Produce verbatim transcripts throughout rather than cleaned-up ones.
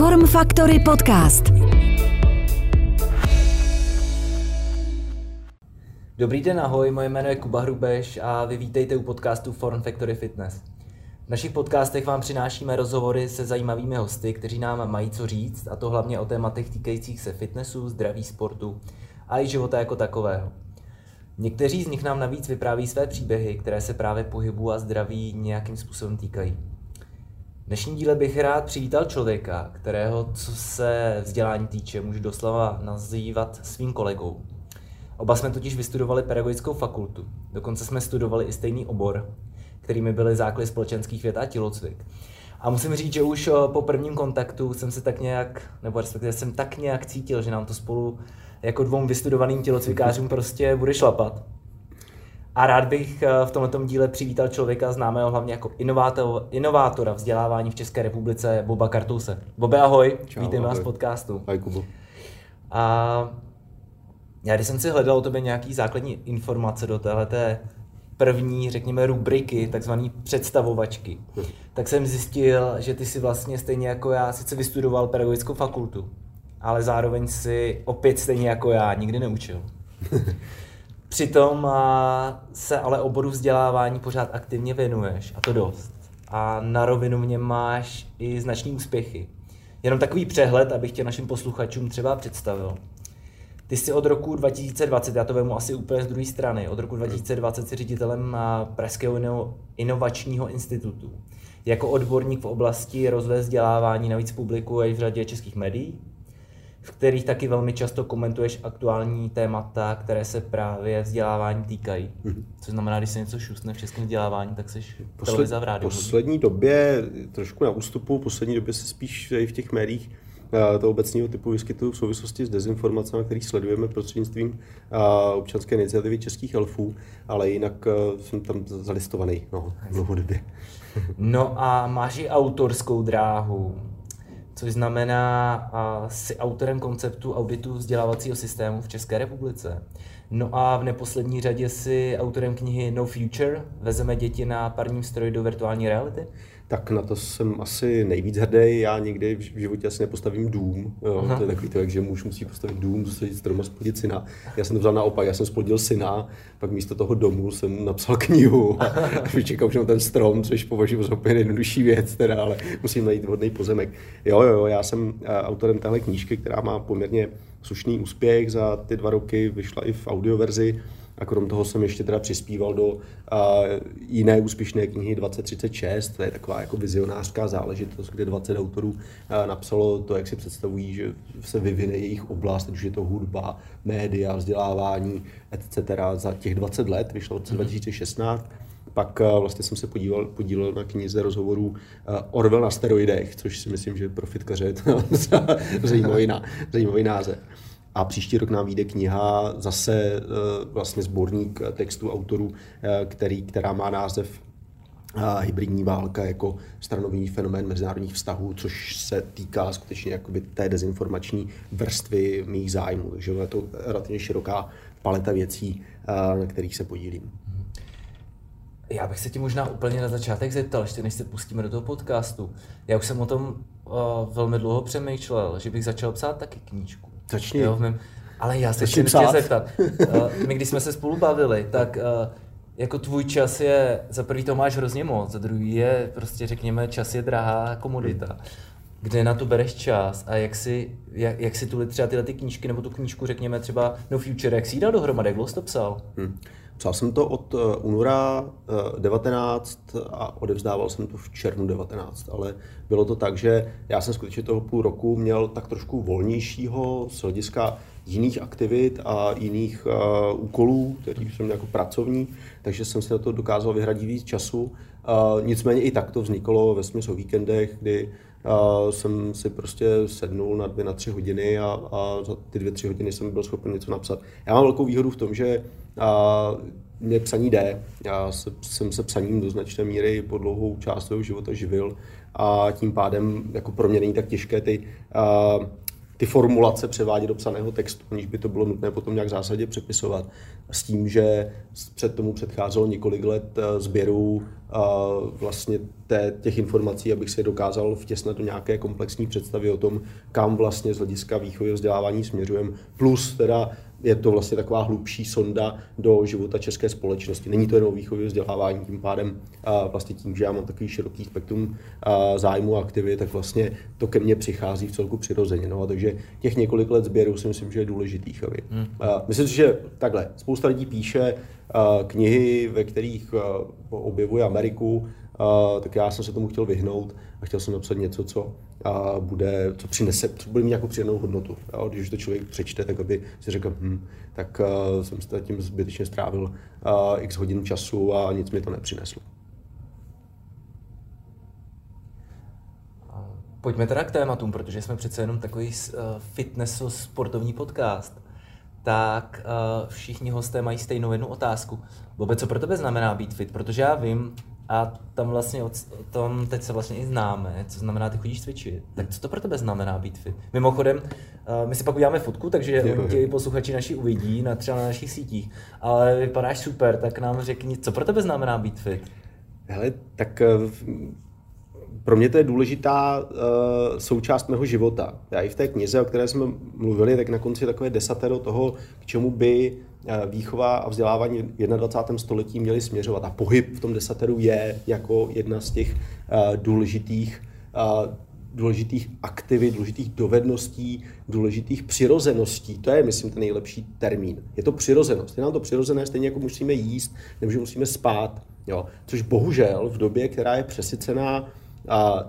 Form Factory podcast. Dobrý den, ahoj, moje jméno je Kuba Hrubeš a vy vítejte u podcastu Form Factory Fitness. V našich podcastech vám přinášíme rozhovory se zajímavými hosty, kteří nám mají co říct, a to hlavně o tématech týkajících se fitnessu, zdraví, sportu a i života jako takového. Někteří z nich nám navíc vypráví své příběhy, které se právě pohybu a zdraví nějakým způsobem týkají. V dnešním díle bych rád přivítal člověka, kterého, co se vzdělání týče, můžu doslova nazývat svým kolegou. Oba jsme totiž vystudovali pedagogickou fakultu, dokonce jsme studovali i stejný obor, kterými byly základy společenských věd a tělocvik. A musím říct, že už po prvním kontaktu jsem se tak nějak, nebo respektive jsem tak nějak cítil, že nám to spolu jako dvou vystudovaným tělocvikářům prostě bude šlapat. A rád bych v tomto díle přivítal člověka známého hlavně jako inovátor, inovátora vzdělávání v České republice, Boba Kartouse. Bobe, ahoj, vítejme vás v podcastu. Ahoj, Kubo. A já když jsem si hledal o tobě nějaký základní informace do téhleté první, řekněme, rubriky, takzvaný představovačky, tak jsem zjistil, že ty si vlastně stejně jako já sice vystudoval pedagogickou fakultu, ale zároveň si opět stejně jako já nikdy neučil. Přitom se ale oboru vzdělávání pořád aktivně věnuješ, a to dost. A na rovinu v něm máš i značný úspěchy. Jenom takový přehled, abych tě našim posluchačům třeba představil. Ty jsi od roku dva tisíce dvacet, já to vemu asi úplně z druhé strany, od roku dva tisíce dvacet jsi ředitelem Pražského inovačního institutu. Jako odborník v oblasti rozvoje vzdělávání navíc publikuješ v řadě českých médií, v kterých taky velmi často komentuješ aktuální témata, které se právě vzdělávání týkají. Což znamená, když se něco šustne v českém vzdělávání, tak seš v televizi a v rádiu. V poslední době, trošku na ústupu, v poslední době se spíš i v těch médiích toho obecného typu vyskytuju v souvislosti s dezinformacemi, které sledujeme prostřednictvím občanské iniciativy českých elfů, ale jinak jsem tam zalistovaný no, dlouhodobě. No a máš i autorskou dráhu, což znamená, jsi autorem konceptu auditu vzdělávacího systému v České republice. No a v neposlední řadě jsi autorem knihy No Future vezeme děti na parním stroji do virtuální reality. Tak na to jsem asi nejvíc hrdý. Já nikdy v životě asi nepostavím dům. Jo, to je takový to, že muž musí postavit dům, zasadit strom a splodit syna. Já jsem to vzal naopak, já jsem splodil syna, pak místo toho domu jsem napsal knihu a vyčekal jsem ten strom, což považuji za úplně jednodušší věc, teda, ale musím najít vhodný pozemek. Jo, jo, já jsem autorem téhle knížky, která má poměrně slušný úspěch za ty dva roky, vyšla i v audioverzi. A krom toho jsem ještě teda přispíval do uh, jiné úspěšné knihy dvacet třicet šest, to je taková jako vizionářská záležitost, kde dvacet autorů uh, napsalo to, jak si představují, že se vyvine jejich oblast, ať už je to hudba, média, vzdělávání, et cetera za těch dvacet let, vyšlo od dva tisíce šestnáct. Pak vlastně jsem se podíval, podílel na knize rozhovorů uh, Orwell na steroidech, což si myslím, že pro fitkaře je to zajímavý, ná, zajímavý název. A příští rok nám vyjde kniha, zase vlastně sborník textů autorů, který, která má název Hybridní válka jako stranový fenomén mezinárodních vztahů, což se týká skutečně jakoby té dezinformační vrstvy mých zájmů. Takže je to relativně široká paleta věcí, na kterých se podílím. Já bych se ti možná úplně na začátek zeptal, ještě než se pustíme do toho podcastu. Já už jsem o tom uh, velmi dlouho přemýšlel, že bych začal psát taky knížku. Začni. Jo, mém, ale já se chci zeptat. My když jsme se spolu bavili, tak jako tvůj čas je, za prvý to máš hrozně moc, za druhý je prostě řekněme, čas je drahá komodita. Kde na to bereš čas a jak si, jak, jak si tu, třeba tyhle ty knížky, nebo tu knížku řekněme třeba No Future, jak si ji dal dohromady, jak jsi to psal? Hmm. Psal jsem to od února devatenáct a odevzdával jsem to v červnu devatenáct, ale bylo to tak, že já jsem skutečně toho půl roku měl tak trošku volnějšího z hlediska jiných aktivit a jiných uh, úkolů, který jsem měl jako pracovní, takže jsem si na to dokázal vyhradit víc času. Uh, nicméně i tak to vzniklo vesměs o víkendech, kdy Uh, jsem si prostě sednul na dvě, na tři hodiny a, a za ty dvě, tři hodiny jsem byl schopen něco napsat. Já mám velkou výhodu v tom, že uh, mě psaní jde. Já se, jsem se psaním do značné míry po dlouhou část svého života živil a tím pádem jako pro mě není tak těžké ty uh, ty formulace převádět do psaného textu, aniž by to bylo nutné potom nějak zásadně přepisovat. S tím, že před tomu předcházelo několik let sběru vlastně té, těch informací, abych si je dokázal vtěsnat do nějaké komplexní představy o tom, kam vlastně z hlediska výchovy vzdělávání směřujeme. Plus teda je to vlastně taková hlubší sonda do života české společnosti. Není to jenom o výchově vzdělávání, tím pádem vlastně tím, že já mám takový široký spektrum zájmu a aktivit, tak vlastně to ke mně přichází v celku přirozeně. No a takže těch několik let sběrů si myslím, že je důležitých. Hmm. Myslím si, že takhle, spousta lidí píše knihy, ve kterých objevuje Ameriku, tak já jsem se tomu chtěl vyhnout a chtěl jsem napsat něco, co bude, co přinese, co bude mít nějakou přidanou hodnotu. Když to člověk přečte, tak aby si řekl, hm, tak jsem se tím zbytečně strávil x hodin času a nic mi to nepřineslo. Pojďme teda k tématům, protože jsme přece jenom takový fitnessu sportovní podcast. Tak všichni hosté mají stejnou jednu otázku. Bobe, co pro tebe znamená být fit? Protože já vím, a tam vlastně od, tom teď se vlastně i známe, co znamená, ty chodíš cvičit. Tak co to pro tebe znamená být fit? Mimochodem, my si pak uděláme fotku, takže ti posluchači naši uvidí na, třeba na našich sítích. Ale vypadáš super, tak nám řekni, co pro tebe znamená být fit? Hele, tak pro mě to je důležitá uh, součást mého života. Já i v té knize, o které jsme mluvili, tak na konci takové desatero toho, k čemu by výchova a vzdělávání v dvacátém prvním století měly směřovat. A pohyb v tom desateru je jako jedna z těch uh, důležitých, uh, důležitých aktivit, důležitých dovedností, důležitých přirozeností. To je, myslím, ten nejlepší termín. Je to přirozenost. Je nám to přirozené, stejně jako musíme jíst, nebo že musíme spát. Jo. Což bohužel v době, která je přesycená, a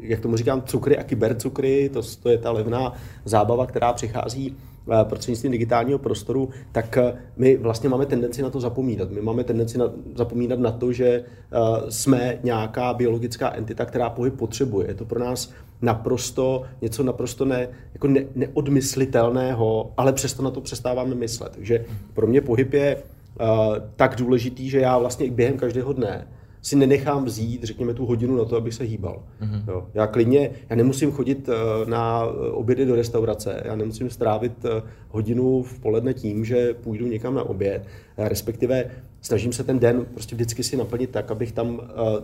jak tomu říkám, cukry a kybercukry, to, to je ta levná zábava, která přichází prostřednictvím digitálního prostoru, tak my vlastně máme tendenci na to zapomínat. My máme tendenci na, zapomínat na to, že uh, jsme nějaká biologická entita, která pohyb potřebuje. Je to pro nás naprosto něco naprosto ne, jako ne, neodmyslitelného, ale přesto na to přestáváme myslet. Takže pro mě pohyb je uh, tak důležitý, že já vlastně během každého dne si nenechám vzít, řekněme, tu hodinu na to, abych se hýbal. Mm-hmm. Jo. Já klidně, já nemusím chodit na obědy do restaurace, já nemusím strávit hodinu v poledne tím, že půjdu někam na oběd, respektive snažím se ten den prostě vždycky si naplnit tak, abych tam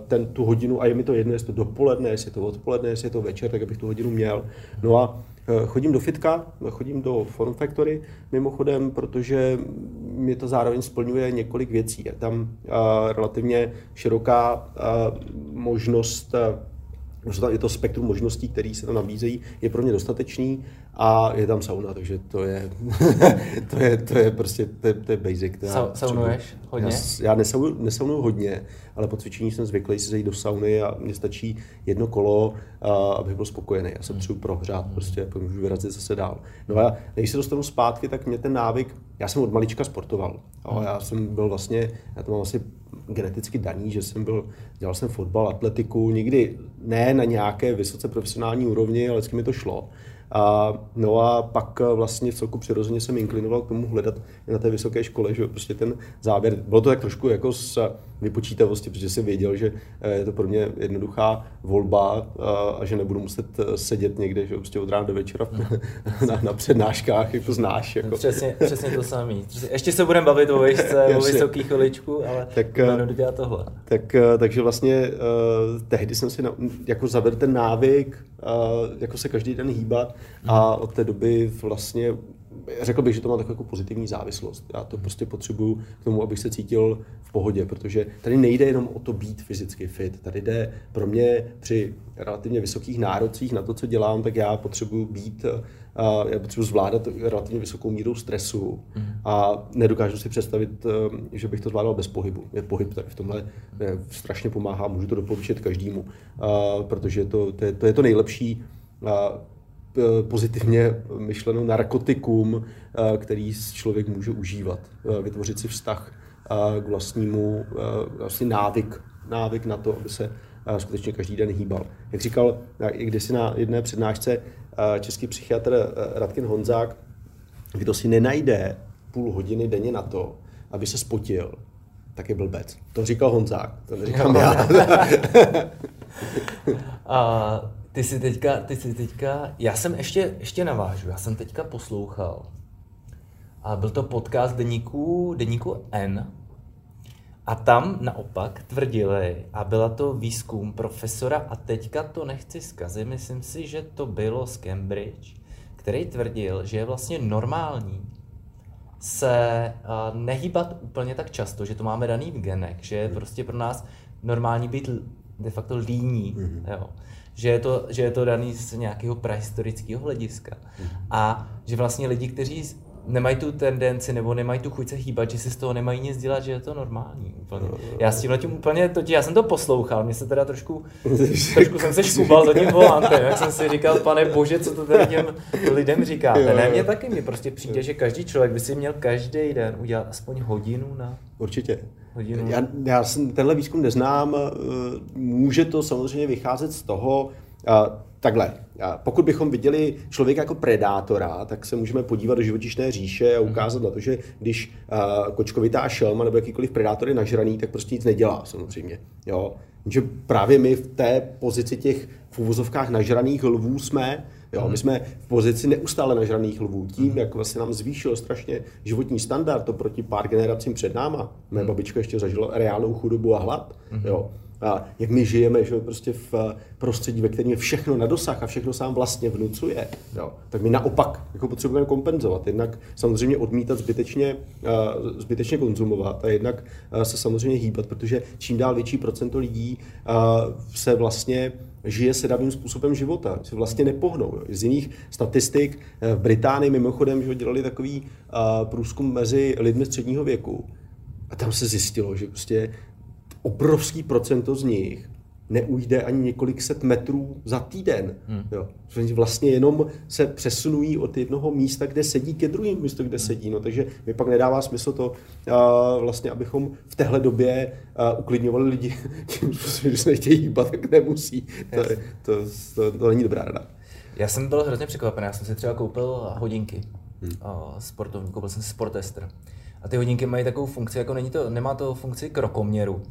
ten, tu hodinu, a je mi to jedno, jestli to dopoledne, jestli to odpoledne, jestli to večer, tak abych tu hodinu měl. No a chodím do fitka, chodím do Form Factory mimochodem, protože mě to zároveň splňuje několik věcí. Je tam uh, relativně široká uh, možnost, uh, je to spektrum možností, které se tam nabízejí, je pro mě dostatečný a je tam sauna, takže to je, to je, to je prostě, to je, to je basic. Sa, saunuješ hodně? Já, já nesau, nesaunuju hodně, ale po cvičení jsem zvyklý si zajít do sauny a mně stačí jedno kolo, a, abych byl spokojený. Já se potřebuji prohřát, prostě můžu vyrazit zase dál. No a když se dostanu zpátky, tak mě ten návyk, já jsem od malička sportoval. A já jsem byl vlastně, já to mám vlastně geneticky daný, že jsem byl, dělal jsem fotbal, atletiku, nikdy ne na nějaké vysoce profesionální úrovni, ale vždycky mi to šlo. A, no a pak vlastně v celku přirozeně jsem inklinoval k tomu hledat na té vysoké škole, že prostě ten závěr, bylo to tak trošku jako z vypočítavosti, protože jsem věděl, že je to pro mě jednoduchá volba a, a že nebudu muset sedět někde, že prostě od rána do večera no. na, na přednáškách, jako znáš. Jako. Přesně, přesně to samý. Ještě se budeme bavit o výšce, o vysoký chviličku, ale tak, budeme dodělat tohle. Tak, takže vlastně tehdy jsem si na, jako zavedl ten návyk, jako se každý den hýbat. A od té doby vlastně, řekl bych, že to má takovou pozitivní závislost. Já to prostě potřebuju k tomu, abych se cítil v pohodě, protože tady nejde jenom o to být fyzicky fit. Tady jde pro mě při relativně vysokých nárocích na to, co dělám, tak já potřebuju být, já potřebuji zvládat relativně vysokou míru stresu a nedokážu si představit, že bych to zvládal bez pohybu. Je pohyb tady v tomhle strašně pomáhá, můžu to doporučit každému, protože to, to, je, to je to nejlepší pozitivně myšleno narkotikum, který člověk může užívat. Vytvořit si vztah k vlastnímu, vlastně návyk, návyk na to, aby se skutečně každý den hýbal. Jak říkal kdysi na jedné přednášce český psychiatr Radkin Honzák, kdo si nenajde půl hodiny denně na to, aby se spotil, tak je blbec. To říkal Honzák, to neříkám já. Ty si teďka, ty si teďka, já jsem ještě, ještě navážu, já jsem teďka poslouchal a byl to podcast deníku, deníku N a tam naopak tvrdili a byla to výzkum profesora a teďka to nechci zkazit, myslím si, že to bylo z Cambridge, který tvrdil, že je vlastně normální se nehýbat úplně tak často, že to máme daný v genech, že je prostě pro nás normální být de facto líní, mm-hmm. jo. Že je to, že je to daný z nějakého prahistorického hlediska. A že vlastně lidi, kteří nemají tu tendenci nebo nemají tu chuť se hýbat, že si z toho nemají nic dělat, že je to normální úplně. Já s tímhletím úplně, to, já jsem to poslouchal, mě se teda trošku, trošku jsem se škubal za tím volantem, jak jsem si říkal, pane bože, co to tady těm lidem říkáte. Ne, mě taky, mi prostě přijde, že každý člověk by si měl každý den udělat aspoň hodinu na... Určitě. Hodinu. Já, já tenhle výzkum neznám, může to samozřejmě vycházet z toho, takhle, pokud bychom viděli člověka jako predátora, tak se můžeme podívat do živočišné říše a ukázat na to, že když kočkovitá šelma nebo jakýkoliv predátor je nažraný, tak prostě nic nedělá samozřejmě. Jo? Že právě my v té pozici těch v uvozovkách nažraných lvů jsme, jo? My jsme v pozici neustále nažraných lvů. Tím, jak vlastně nám zvýšilo strašně životní standard oproti pár generacím před náma, mé babička ještě zažila reálnou chudobu a hlad, jo? A jak my žijeme, že prostě v prostředí, ve kterém je všechno na dosah a všechno sám vlastně vnucuje, jo, tak my naopak jako potřebujeme kompenzovat. Jednak samozřejmě odmítat zbytečně, zbytečně konzumovat a jednak se samozřejmě hýbat, protože čím dál větší procento lidí se vlastně žije sedavým způsobem života, se vlastně nepohnou. Jo. Z jiných statistik v Británii mimochodem, že dělali takový průzkum mezi lidmi středního věku a tam se zjistilo, že prostě obrovský procento z nich neujde ani několik set metrů za týden. Hmm. Jo. Vlastně jenom se přesunují od jednoho místa, kde sedí, ke druhému místu, kde hmm. sedí. No, takže mi pak nedává smysl to, uh, vlastně, abychom v téhle době uh, uklidňovali lidi, když se nechtějí hýbat, tak nemusí. To, to, to, to, to není dobrá rada. Já jsem byl hrozně překvapený. Já jsem si třeba koupil hodinky hmm. uh, sportovní, koupil jsem sportester. A ty hodinky mají takovou funkci, jako není to, nemá to funkci krokoměru,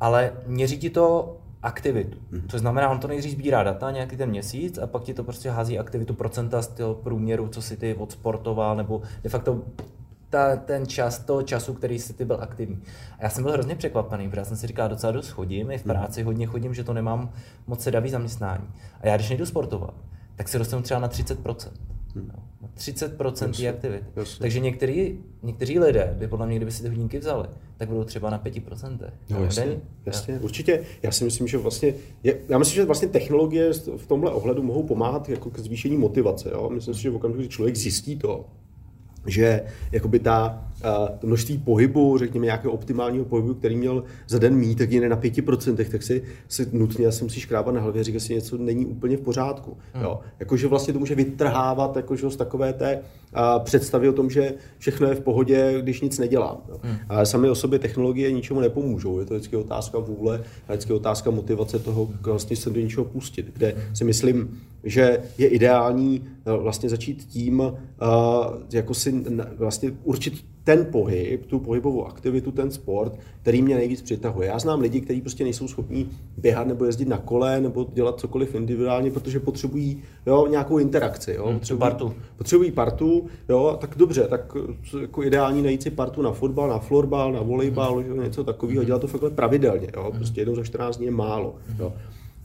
ale měří ti to aktivitu, což znamená, on to nejdřív sbírá data nějaký ten měsíc a pak ti to prostě hází aktivitu procenta z toho průměru, co si ty odsportoval, nebo de facto ta, ten čas, toho času, který si ty byl aktivní. A já jsem byl hrozně překvapený, protože já jsem si říkal, docela dost chodím, i v práci hodně chodím, že to nemám moc sedavý zaměstnání. A já když nejdu sportovat, tak se dostanu třeba na třicet procent. No, třicet procent je aktivity. Jasně. Takže některý, někteří lidé by podle mě, kdyby si ty hodinky vzali, tak budou třeba na pět procent. No, jasně, jasně. Určitě. Já si myslím, že vlastně, já myslím, že vlastně technologie v tomhle ohledu mohou pomáhat jako k zvýšení motivace. Jo? Myslím si, že v okamžiku, kdy člověk zjistí to, že jakoby ta, to množství pohybu, řekněme nějakého optimálního pohybu, který měl za den mít, tak jiné na pěti procentech, tak si, si nutně asi musí škrábat na hlavě a říkat si, něco není úplně v pořádku. Hmm. Jo. Jakože vlastně to může vytrhávat jakože z takové té a, představy o tom, že všechno je v pohodě, když nic nedělám. Hmm. A sami o sobě technologie ničemu nepomůžou. Je to vždycky otázka vůle a vždycky otázka motivace toho, vlastně se do něčeho pustit, kde hmm. si myslím, že je ideální vlastně začít tím, a, jako si vlastně určit ten pohyb, tu pohybovou aktivitu, ten sport, který mě nejvíc přitahuje. Já znám lidi, kteří prostě nejsou schopní běhat nebo jezdit na kole nebo dělat cokoliv individuálně, protože potřebují jo, nějakou interakci. Jo. Potřebují partu. Potřebují partu, jo, tak dobře, tak jako ideální najít si partu na fotbal, na florbal, na volejbal, mm. jo, něco takového, dělat to fakt pravidelně, jo, prostě jednou za čtrnáct dní je málo. Jo.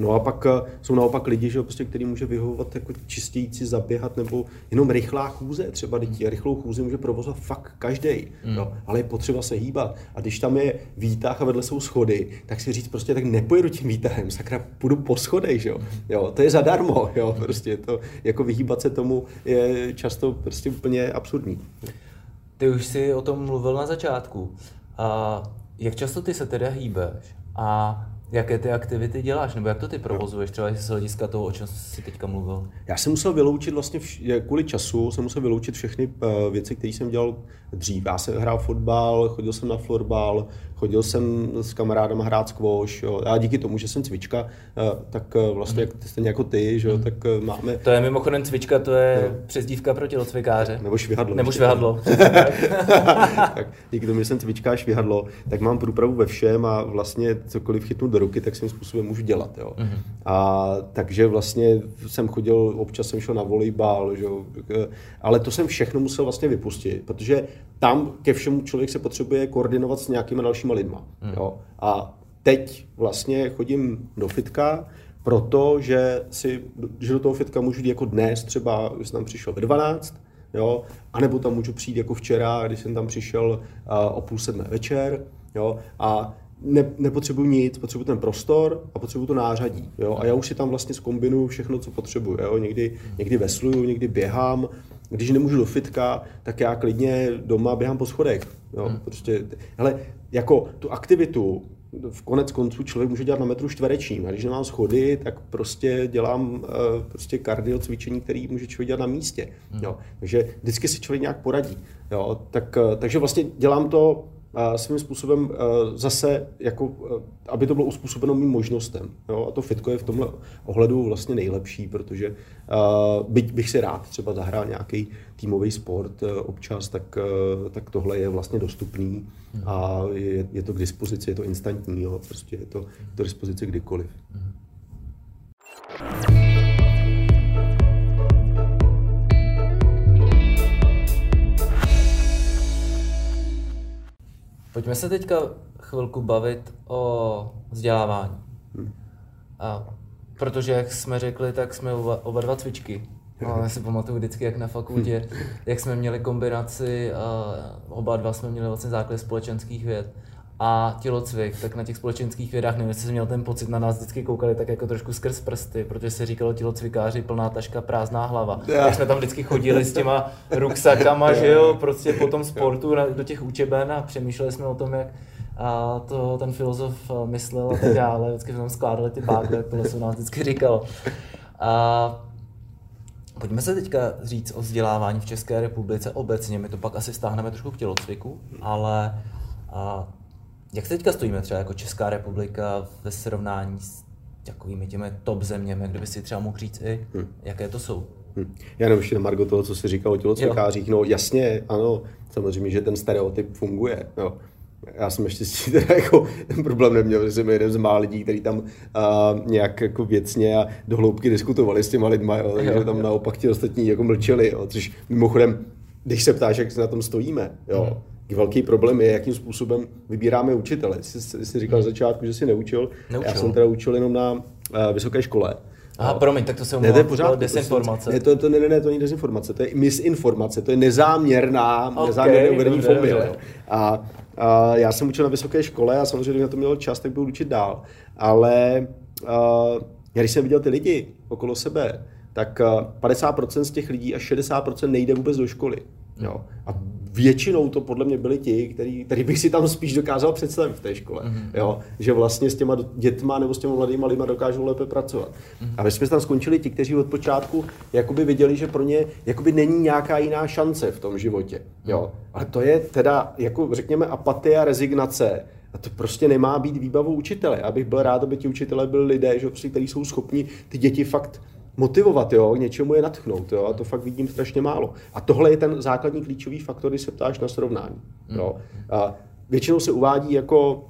No a pak jsou naopak lidi, že prostě, který může vyhovovat jako čistící, zaběhat nebo jenom rychlá chůze třeba děti. Rychlou chůzi může provozovat fakt každej, mm. no, ale je potřeba se hýbat. A když tam je výtah a vedle jsou schody, tak si říct prostě tak nepojedu tím výtahem, sakra půjdu po schodech, že jo. Jo, to je zadarmo, jo, prostě to jako vyhýbat se tomu je často prostě úplně absurdní. Ty už jsi o tom mluvil na začátku. A jak často ty se teda hýbáš? A jaké ty aktivity děláš, nebo jak to ty provozuješ, třeba z hlediska toho, o čem jsi teďka mluvil? Já jsem musel vyloučit vlastně, vš- kvůli času, jsem musel vyloučit všechny uh, věci, které jsem dělal dřív. Já jsem hrál fotbal, chodil jsem na florbal, chodil jsem s kamarádem hrát squash, jo. A díky tomu, že jsem cvička, uh, tak uh, vlastně mm. jak, jako ty, že, mm. tak uh, máme... To je mimochodem cvička, to je no. přezdívka pro tělocvikáře. Nebo švihadlo. Nebo švihadlo. Tak, díky tomu, že jsem cvička a švihadlo, tak mám průpravu ve všem a vlastně cokoliv chytnu do do ruky, tak svým způsobem můžu dělat. Jo. Mm-hmm. A, takže vlastně jsem chodil, občas jsem šel na volejbal, že, ale to jsem všechno musel vlastně vypustit, protože tam ke všemu člověk se potřebuje koordinovat s nějakýma dalšíma lidma. Mm-hmm. Jo. A teď vlastně chodím do fitka, protože si, že do toho fitka můžu jít jako dnes, třeba jsem tam přišel ve dvanáct, jo, anebo tam můžu přijít jako včera, když jsem tam přišel uh, o půl sedmé večer, jo, a ne, nepotřebuji nic, potřebuji ten prostor a potřebuji to nářadí, jo, a já už si tam vlastně zkombinuju všechno, co potřebuji, jo, někdy, někdy vesluju, někdy běhám, když nemůžu do fitka, tak já klidně doma běhám po schodech, jo, hmm. prostě, hele, jako tu aktivitu, v konec konců člověk může dělat na metru čtverečním. A když nemám schody, tak prostě dělám prostě kardio cvičení, který může člověk dělat na místě. Jo. Takže vždycky si člověk nějak poradí. Jo. Tak, takže vlastně dělám to svým způsobem zase, jako, aby to bylo uspůsobeno mým možnostem. Jo. A to fitko je v tomhle ohledu vlastně nejlepší, protože byť bych si rád třeba zahrál nějaký týmový sport občas, tak, tak tohle je vlastně dostupný a je, je to k dispozici, je to instantní, jo. Prostě je to, je to k dispozici kdykoliv. Pojďme se teďka chvilku bavit o vzdělávání. A protože, jak jsme řekli, tak jsme oba, oba dva cvičky. A já si pamatuju vždycky, jak na fakultě, jak jsme měli kombinaci, a oba dva jsme měli vlastně základ společenských věd a tělocvik, tak na těch společenských vědách, nevím, jestli jsem měl ten pocit, na nás vždycky koukali tak jako trošku skrz prsty, protože se říkalo tělocvikáři, plná taška, prázdná hlava. Já. Tak jsme tam vždycky chodili s těma ruksakama, že jo, prostě po tom sportu na, do těch učeben a přemýšleli jsme o tom, jak a to ten filozof myslel a tak dále, vždycky jsme tam skládali ty bákle, jak tohle se nás vždycky říkalo. A pojďme se teďka říct o vzdělávání v České republice obecně, my to pak asi stáhneme trošku k tělocviku, ale a, jak se teďka stojíme třeba jako Česká republika ve srovnání s takovými těmi top zeměmi, kdyby si třeba mohl říct i, hmm. jaké to jsou? Hmm. Já nevím, ještě na margo toho, co jsi říkal o tělocvikářích, no jasně, ano, samozřejmě, že ten stereotyp funguje, no. Já jsem ještě teda jako ten problém neměl, že jsem jeden z mála lidí, který tam uh, nějak jako věcně a do hloubky diskutovali s těma lidma, jo, takže tam naopak ti ostatní jako mlčeli, jo, což mimochodem, když se ptáš, jak se na tom stojíme, jo, hmm. velký problém je, jakým způsobem vybíráme učitele. Jsi, jsi říkal z začátku, že jsi neučil. neučil. Já jsem teda učil jenom na uh, vysoké škole. Aha, no. Promiň, tak to se umluvám. Ne, to je pořád dezinformace. Ne, to, to, ne, ne, ne, to není dezinformace, to je misinformace, to je nezáměrná, okay, nezáměrné uvedení v omyl. A, a já jsem učil na vysoké škole a samozřejmě, když na to měl čas, tak budu učit dál. Ale a, já když jsem viděl ty lidi okolo sebe, tak padesát procent z těch lidí a šedesát procent nejde vůbec do školy. Jo. A většinou to podle mě byli ti, který, který bych si tam spíš dokázal představit v té škole. Mm-hmm. Jo. Že vlastně s těma dětma nebo s těma mladýma lidma dokážou lépe pracovat. Mm-hmm. A my jsme tam skončili ti, kteří od počátku jakoby viděli, že pro ně jakoby není nějaká jiná šance v tom životě. Jo. Ale to je teda, jako řekněme, apatia, rezignace. A to prostě nemá být výbavou učitele. Já bych byl rád, aby ti učitele byli lidé, že, kteří jsou schopni ty děti fakt motivovat, jo, k něčemu je natchnout, jo, a to fakt vidím strašně málo. A tohle je ten základní klíčový faktor, když se ptáš na srovnání. Jo. A většinou se uvádí jako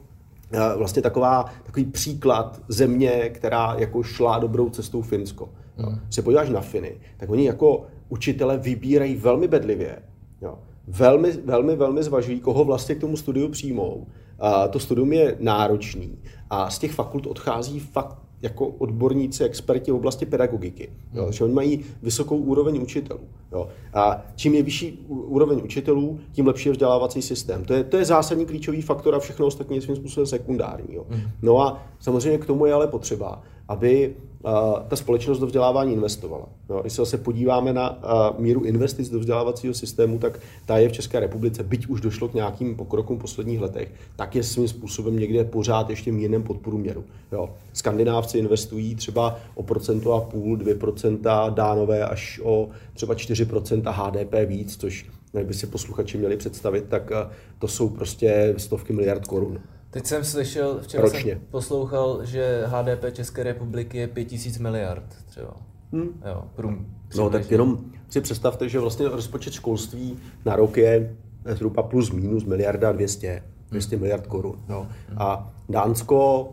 vlastně taková, takový příklad země, která jako šla dobrou cestou Finsko. Jo. Když se podíváš na Finy, tak oni jako učitele vybírají velmi bedlivě, jo. Velmi, velmi, velmi zvažují, koho vlastně k tomu studiu přijmou. A to studium je náročný a z těch fakult odchází fakt jako odborníci, experti v oblasti pedagogiky. Jo, že oni mají vysokou úroveň učitelů. Jo. A čím je vyšší úroveň učitelů, tím lepší je vzdělávací systém. To je, to je zásadní klíčový faktor a všechno ostatní je svým způsobem sekundární. Jo. No a samozřejmě k tomu je ale potřeba, aby a, ta společnost do vzdělávání investovala. Jo. Když se zase podíváme na a, míru investic do vzdělávacího systému, tak ta je v České republice, byť už došlo k nějakým pokrokům v posledních letech, tak je svým způsobem někde pořád ještě mírném podprůměru. Jo. Skandinávci investují třeba o procento a půl, dvě procenta, Dánové až o třeba čtyři procenta H D P víc, což kdyby si posluchači měli představit, tak a, to jsou prostě stovky miliard korun. Teď jsem slyšel, včera ročně jsem poslouchal, že H D P České republiky je pět tisíc miliard třeba. Hmm. Jo, prům, no tak jenom si představte, že vlastně rozpočet školství na rok je zhruba plus minus miliarda dvěstě. dvě stě miliard korun. Jo. A Dánsko uh,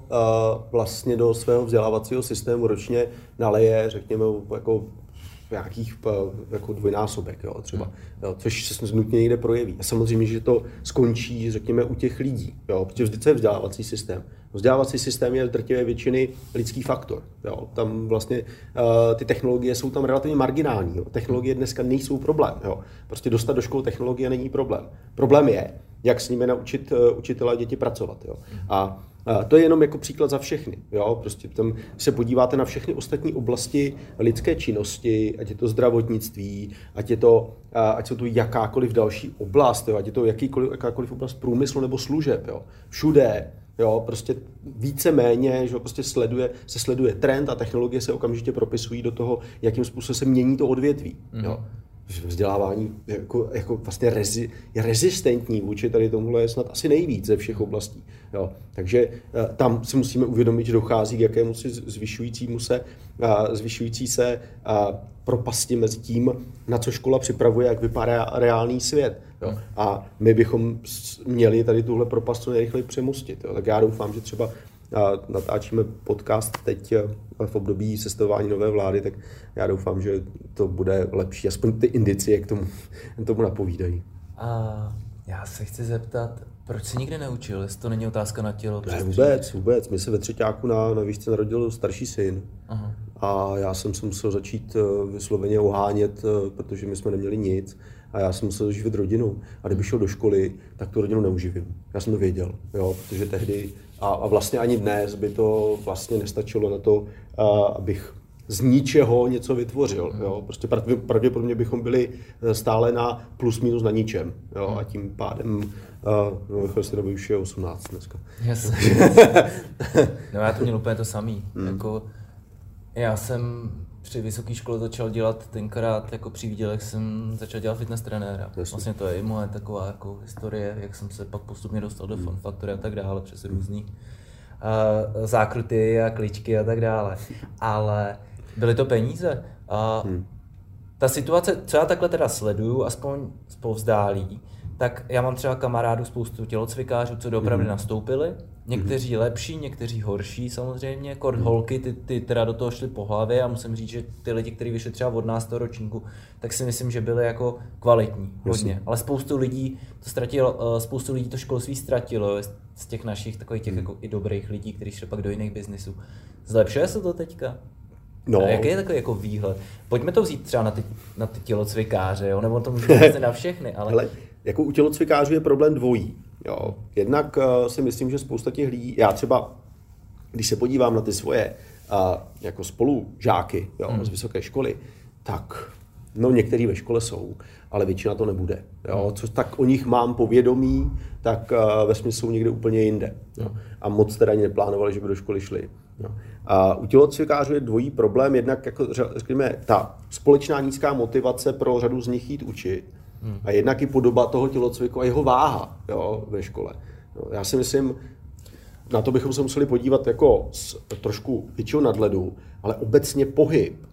vlastně do svého vzdělávacího systému ročně naleje, řekněme, jako nějakých jako dvojnásobek, jo, třeba, jo, což se nutně někde projeví. A samozřejmě, že to skončí, řekněme, u těch lidí, jo, protože vždycky je vzdělávací systém. Vzdělávací systém je v drtivé většiny lidský faktor. Jo. Tam vlastně uh, ty technologie jsou tam relativně marginální. Jo. Technologie dneska nejsou problém. Jo. Prostě dostat do školy technologie není problém. Problém je, jak s nimi naučit uh, učitele a děti pracovat. Jo. A to je jenom jako příklad za všechny. Jo? Prostě tam se podíváte na všechny ostatní oblasti lidské činnosti, ať je to zdravotnictví, ať, je to, ať jsou to jakákoliv další oblast, jo? Ať je to jakýkoliv, jakákoliv oblast průmyslu nebo služeb. Jo? Všude jo? Prostě víceméně že prostě sleduje, se sleduje trend a technologie se okamžitě propisují do toho, jakým způsobem se mění to odvětví. Mm-hmm. Jo? Vzdělávání jako, jako vlastně rezi, je rezistentní vůči tady tomuhle je snad asi nejvíc ze všech oblastí. Jo. Takže tam si musíme uvědomit, že dochází k jakému si zvyšujícímu se, zvyšující se propasti mezi tím, na co škola připravuje, jak vypadá reálný svět. Jo. A my bychom měli tady tuhle propast co nejrychleji přemostit. Jo. Tak já doufám, že třeba natáčíme podcast teď v období sestavování nové vlády, tak já doufám, že to bude lepší. Aspoň ty indicie k tomu, tomu napovídají. A já se chci zeptat, proč se nikdy neučil, jestli to není otázka na tělo? Ne, vůbec, vůbec. Mě se ve třeťáku na, na výšce narodil starší syn. Aha. A já jsem se musel začít vysloveně ohánět, protože my jsme neměli nic. A já jsem musel živit rodinu. A kdyby šel do školy, tak tu rodinu neuživím. Já jsem to věděl, jo, protože tehdy a, a vlastně ani dnes by to vlastně nestačilo na to, a, abych z ničeho něco vytvořil. Jo. Prostě pravděpodobně bychom byli stále na plus minus na ničem. Jo. A tím pádem, no, jestli nebo už je osmnáct dneska. Jasně. No, já to měl úplně to samý. Hmm. Jako, já jsem při vysoké škole začal dělat tenkrát, jako přivídělek jsem začal dělat fitness trenéra. Jasně. Vlastně to je i moje taková jako historie, jak jsem se pak postupně dostal do Form Factory a tak dále, přes různý uh, zákruty a kličky a tak dále. Ale byly to peníze. Uh, hmm. Ta situace, co já takhle teda sleduju, aspoň zpovzdálí, tak já mám třeba kamarádů, spoustu tělocvikářů, co doopravdy mm. nastoupili. Někteří mm. lepší, někteří horší samozřejmě. Kort mm. holky, ty, ty teda do toho šly po hlavě a musím říct, že ty lidi, kteří vyšli třeba od nás toho ročníku, tak si myslím, že byli jako kvalitní, hodně. Jasně. Ale spoustu lidí to ztratilo, spoustu lidí to školství ztratilo z těch našich takových těch mm. jako i dobrých lidí, kteří šli pak do jiných biznisů. Zlepšuje se to teďka? No. A jaký je takový jako výhled? Pojďme to vzít třeba na ty, na ty tělocvikáře, jo? Nebo to můžeme vlastně na všechny, ale... ale... Jako u tělocvikářů je problém dvojí. Jo. Jednak uh, si myslím, že spousta těch lidí, já třeba, když se podívám na ty svoje uh, jako spolužáky jo, hmm. z vysoké školy, tak no někteří ve škole jsou, ale většina to nebude. Jo. Co tak o nich mám povědomí, tak uh, ve smyslu někde úplně jinde. Jo. A moc teda ani neplánovali, že by do školy šli. Jo. A u tělocvikářů je dvojí problém, jednak jako, řekněme, ta společná nízká motivace pro řadu z nich jít učit, a jednak i podoba toho tělocviku a jeho váha jo, ve škole. Já si myslím, na to bychom se museli podívat jako s trošku většího nadhledu, ale obecně pohyb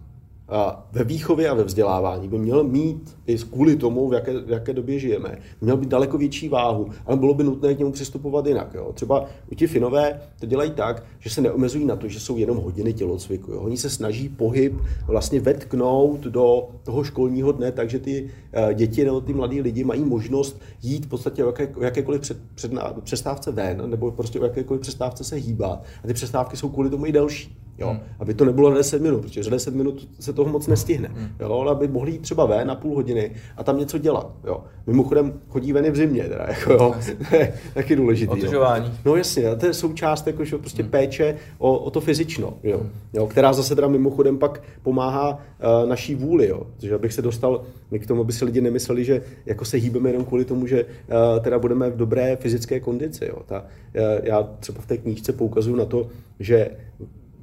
ve výchově a ve vzdělávání by měl mít, i kvůli tomu, v jaké, v jaké době žijeme, měl být daleko větší váhu, ale bylo by nutné k němu přistupovat jinak. Jo. Třeba ti Finové to dělají tak, že se neomezují na to, že jsou jenom hodiny tělocviku. Jo. Oni se snaží pohyb vlastně vetknout do toho školního dne, takže ty děti nebo ty mladí lidi mají možnost jít v podstatě o, jaké, o jakékoliv před, před, přestávce ven, nebo prostě o jakékoliv přestávce se hýbat. A ty přestávky jsou kvůli tomu i delší. Jo, hmm. aby to nebylo na deset minut, protože za deset minut se toho moc nestihne, hmm. jo, ale aby mohli jít třeba ven na půl hodiny a tam něco dělat, jo. Mimochodem chodí ven i v zimě, teda, jako jo, to je taky důležitý. Otužování. No, no jasně, to je součást jako, že prostě hmm. péče o, o to fyzično, jo. Hmm. jo, která zase teda mimochodem pak pomáhá uh, naší vůli, jo, protože abych se dostal k tomu, aby si lidi nemysleli, že jako se hýbeme jenom kvůli tomu, že uh, teda budeme v dobré fyzické kondici, jo. Ta, uh, já třeba v té knížce poukazuju na to, že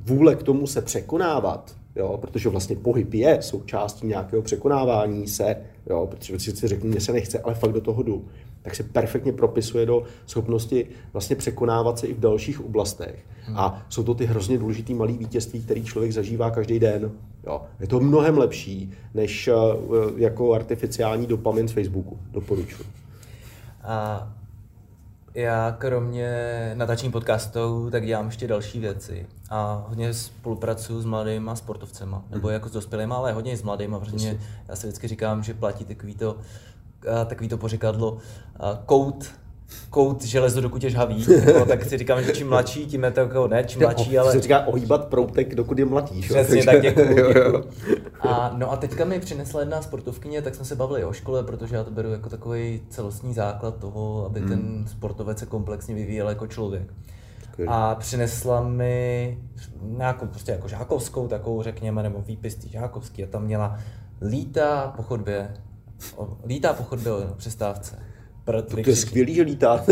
vůle k tomu se překonávat, jo, protože vlastně pohyb je součástí nějakého překonávání se, jo, protože si řeknu, mě se nechce, ale fakt do toho jdu, tak se perfektně propisuje do schopnosti vlastně překonávat se i v dalších oblastech. Hmm. A jsou to ty hrozně důležitý malý vítězství, který člověk zažívá každý den. Jo. Je to mnohem lepší, než uh, jako artificiální dopamin z Facebooku. Doporučuji. A Já kromě natáčení podcastů tak dělám ještě další věci a hodně spolupracuju s mladýma sportovcema, nebo jako s dospělými, ale hodně i s mladýma, protože já si vždycky říkám, že platí takový to, takový to pořekadlo kout, kout železo, dokud je žhavý, no, tak si říkám, že čím mladší, tím je to jako ne, čím mladší, ale... Se říká ohýbat proutek, dokud je mladý. Přesně, tak děkuju, děkuju. A no a teďka mi přinesla jedna sportovkyně, tak jsme se bavili o škole, protože já to beru jako takový celostní základ toho, aby hmm. ten sportovec se komplexně vyvíjel jako člověk. Děkuji. A přinesla mi nějakou prostě jako žákovskou takovou, řekněme, nebo výpis tý žákovský, a tam měla lítá po chodbě, lítá po chodbě o přestávce. To je skvělý, že lítá.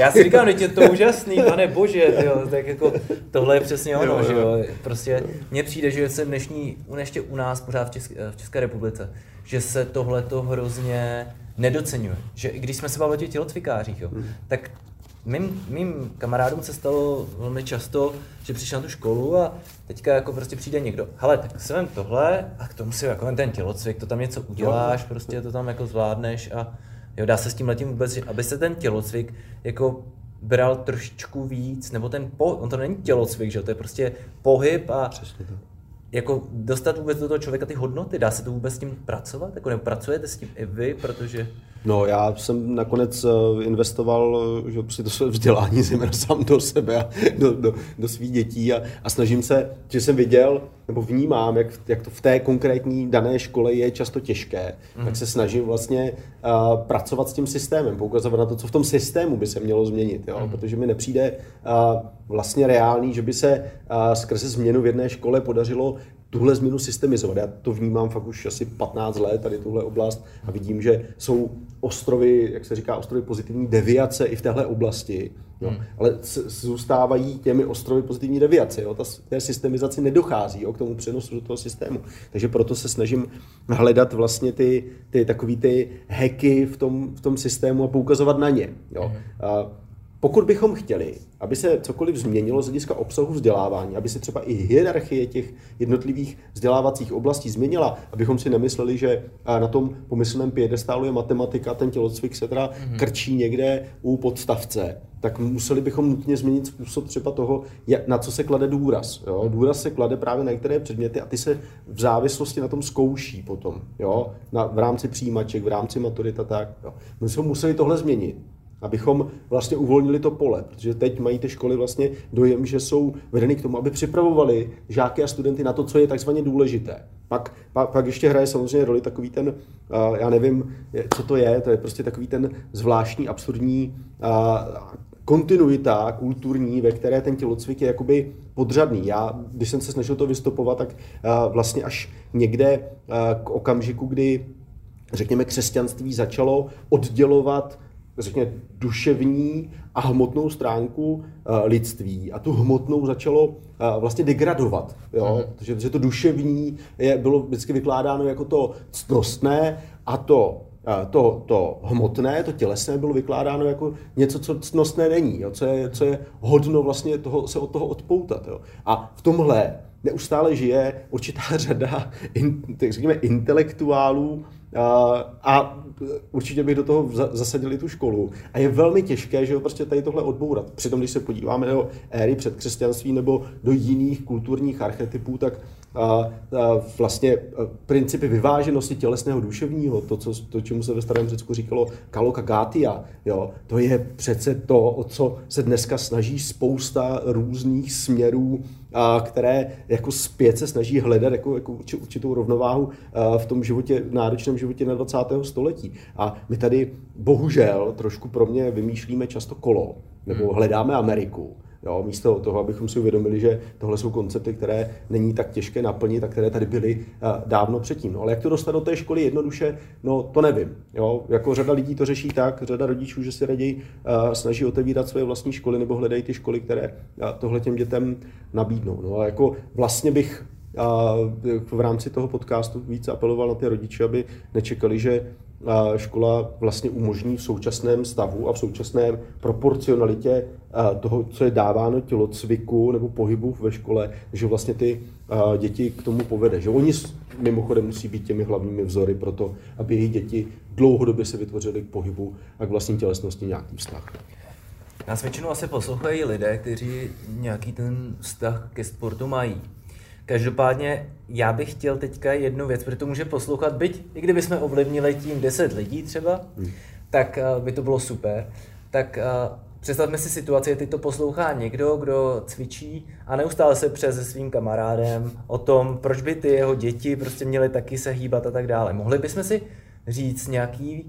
Já si říkám, že je to úžasný, pane bože, jo, tak jako tohle je přesně ono, jo, že jo. Prostě mně přijde, že se dnešní, ještě u nás pořád v České, v České republice, že se tohleto hrozně nedoceňuje. Že i když jsme se bavili o těch tělocvikářích, jo, hmm. tak mým, mým kamarádům se stalo velmi často, že přišli na tu školu a teďka jako prostě přijde někdo, hele, tak si vem tohle a k tomu si jako ten tělocvik, to tam něco uděláš, prostě to tam jako zvládneš a jo, dá se s tímhletím vůbec, aby se ten tělocvik jako bral trošičku víc, nebo ten pohyb, on to není tělocvik, že to je prostě pohyb a jako dostat vůbec do toho člověka ty hodnoty, dá se to vůbec s tím pracovat, jako nebo pracujete s tím i vy, protože... No já jsem nakonec investoval, že při to své vzdělání zejména sám do sebe a do, do, do svých dětí a, a snažím se, že jsem viděl, nebo vnímám, jak, jak to v té konkrétní dané škole je často těžké, mm. tak se snažím vlastně uh, pracovat s tím systémem, poukazovat na to, co v tom systému by se mělo změnit, jo? Mm. Protože mi nepřijde uh, vlastně reálný, že by se uh, skrze změnu v jedné škole podařilo tuhle změnu systemizovat. Já to vnímám fakt už asi patnáct let, tady tuhle oblast, a vidím, že jsou ostrovy, jak se říká, ostrovy pozitivní deviace i v téhle oblasti, jo. Hmm. Ale zůstávají těmi ostrovy pozitivní deviace, jo. Ta, té systemizaci nedochází, jo, k tomu přenosu do toho systému. Takže proto se snažím hledat vlastně ty, ty takový ty hacky v tom, v tom systému a poukazovat na ně, jo. Hmm. A pokud bychom chtěli, aby se cokoliv změnilo z hlediska obsahu vzdělávání, aby se třeba i hierarchie těch jednotlivých vzdělávacích oblastí změnila, abychom si nemysleli, že na tom pomyslném piedestálu je matematika, ten tělocvik se teda mm-hmm. krčí někde u podstavce, tak museli bychom nutně změnit způsob třeba toho, na co se klade důraz. Jo? Důraz se klade právě na některé předměty a ty se v závislosti na tom zkouší potom, jo? Na, v rámci přijímaček, v rámci maturita, tak. Jo? My jsme museli tohle změnit, abychom vlastně uvolnili to pole, protože teď mají ty školy vlastně dojem, že jsou vedeny k tomu, aby připravovali žáky a studenty na to, co je takzvaně důležité. Pak, pak, pak ještě hraje samozřejmě roli takový ten, uh, já nevím, co to je, to je prostě takový ten zvláštní, absurdní uh, kontinuita kulturní, ve které ten tělocvik je jakoby podřadný. Já, když jsem se snažil to vystopovat, tak uh, vlastně až někde uh, k okamžiku, kdy, řekněme, křesťanství začalo oddělovat řekněme duševní a hmotnou stránku lidství a tu hmotnou začalo vlastně degradovat, jo? Že, že to duševní je, bylo vždycky vykládáno jako to ctnostné a to, to, to hmotné, to tělesné bylo vykládáno jako něco, co ctnostné není, jo? Co je, co je hodno vlastně toho, se od toho odpoutat, jo? A v tomhle neustále žije určitá řada in, řekněme, intelektuálů a určitě bych do toho zasadili tu školu. A je velmi těžké, že jo, prostě tady tohle odbourat. Přitom, když se podíváme do éry předkřesťanství nebo do jiných kulturních archetypů, tak a, a vlastně principy vyváženosti tělesného duševního, to, co, to čemu se ve starém Řecku říkalo kalokagatia, jo, to je přece to, o co se dneska snaží spousta různých směrů, a, které jako zpět se snaží hledat jako, jako určitou rovnováhu a, v tom životě, náročném životě na dvacátého století. A my tady bohužel trošku pro mě vymýšlíme často kolo, nebo hledáme Ameriku. Jo, místo toho, abychom si uvědomili, že tohle jsou koncepty, které není tak těžké naplnit a které tady byly uh, dávno předtím. No, ale jak to dostat do té školy jednoduše, no to nevím. Jo, jako řada lidí to řeší tak, řada rodičů, že si raději uh, snaží otevírat své vlastní školy nebo hledají ty školy, které uh, tohle těm dětem nabídnou. No a jako vlastně bych uh, v rámci toho podcastu více apeloval na ty rodiče, aby nečekali, že škola vlastně umožní v současném stavu a v současné proporcionalitě toho, co je dáváno tělocviku nebo pohybu ve škole, že vlastně ty děti k tomu povede. Že oni mimochodem musí být těmi hlavními vzory pro to, aby jejich děti dlouhodobě se vytvořily k pohybu a k vlastní tělesnosti nějaký vztah. Nás většinou asi poslouchají lidé, kteří nějaký ten vztah ke sportu mají. Každopádně já bych chtěl teďka jednu věc, protože to může poslouchat, byť i kdybychom ovlivnili tím deset lidí třeba, hmm. tak by to bylo super. Tak představme si situaci, teď to poslouchá někdo, kdo cvičí a neustále se pře se svým kamarádem o tom, proč by ty jeho děti prostě měly taky se hýbat a tak dále. Mohli bychom si říct nějaký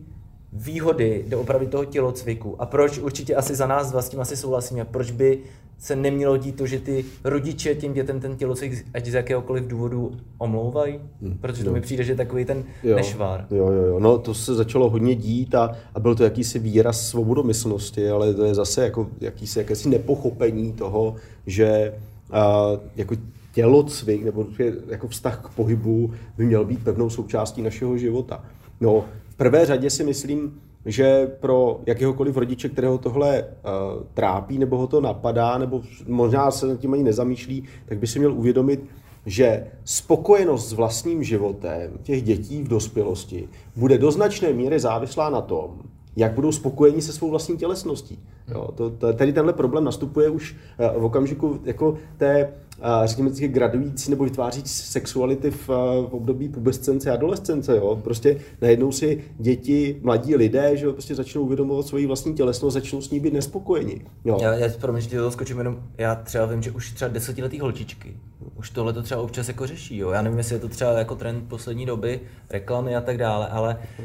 výhody doopravdy toho tělocviku a proč určitě asi za nás dva s tím asi souhlasíme, proč by se nemělo dít to, že ty rodiče těm dětem ten tělocvik ať z jakéhokoliv důvodu omlouvají, protože to jo. mi přijde, že je takový ten jo. nešvár. Jo, jo, jo, no to se začalo hodně dít a, a byl to jakýsi výraz svobodomyslnosti, ale to je zase jako jakýsi, jakési nepochopení toho, že a, jako tělocvik nebo jako vztah k pohybu by měl být pevnou součástí našeho života. No, v prvé řadě si myslím, že pro jakéhokoliv rodiče, kterého tohle uh, trápí, nebo ho to napadá, nebo možná se nad tím ani nezamýšlí, tak by si měl uvědomit, že spokojenost s vlastním životem těch dětí v dospělosti bude do značné míry závislá na tom, jak budou spokojeni se svou vlastní tělesností. Jo, to, to, tady tenhle problém nastupuje už uh, v okamžiku jako té, uh, řekněme, gradující nebo vytvářící sexuality v, uh, v období pubescence a adolescence. Jo. Prostě najednou si děti, mladí lidé, že prostě začnou uvědomovat svoji vlastní tělesnost, začnou s ní být nespokojeni. Jo. Já, já promiň, že to skočím jenom, já třeba vím, že už třeba desetiletý holčičky, už tohle to třeba občas jako řeší. Jo. Já nevím, jestli je to třeba jako trend poslední doby, reklamy a tak dále, ale uh,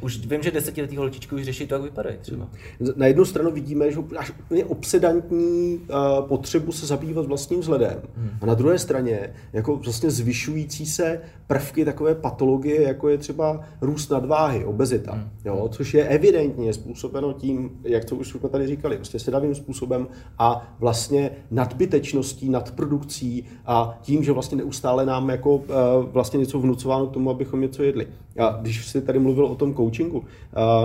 už vím, že desetiletý holčičky už řeší to, jak vypadají třeba. Na jednu stranu vidíme, že až je obsedantní uh, potřebu se zabývat vlastním vzhledem. Hmm. A na druhé straně jako vlastně zvyšující se prvky takové patologie, jako je třeba růst nadváhy, obezita, hmm. jo, což je evidentně způsobeno tím, jak to už jsme tady říkali, vlastně sedavým způsobem a vlastně nadbytečností, nadprodukcí a tím, že vlastně neustále nám jako uh, vlastně něco vnucováno k tomu, abychom něco jedli. A když jsi tady mluvil o tom coachingu, uh,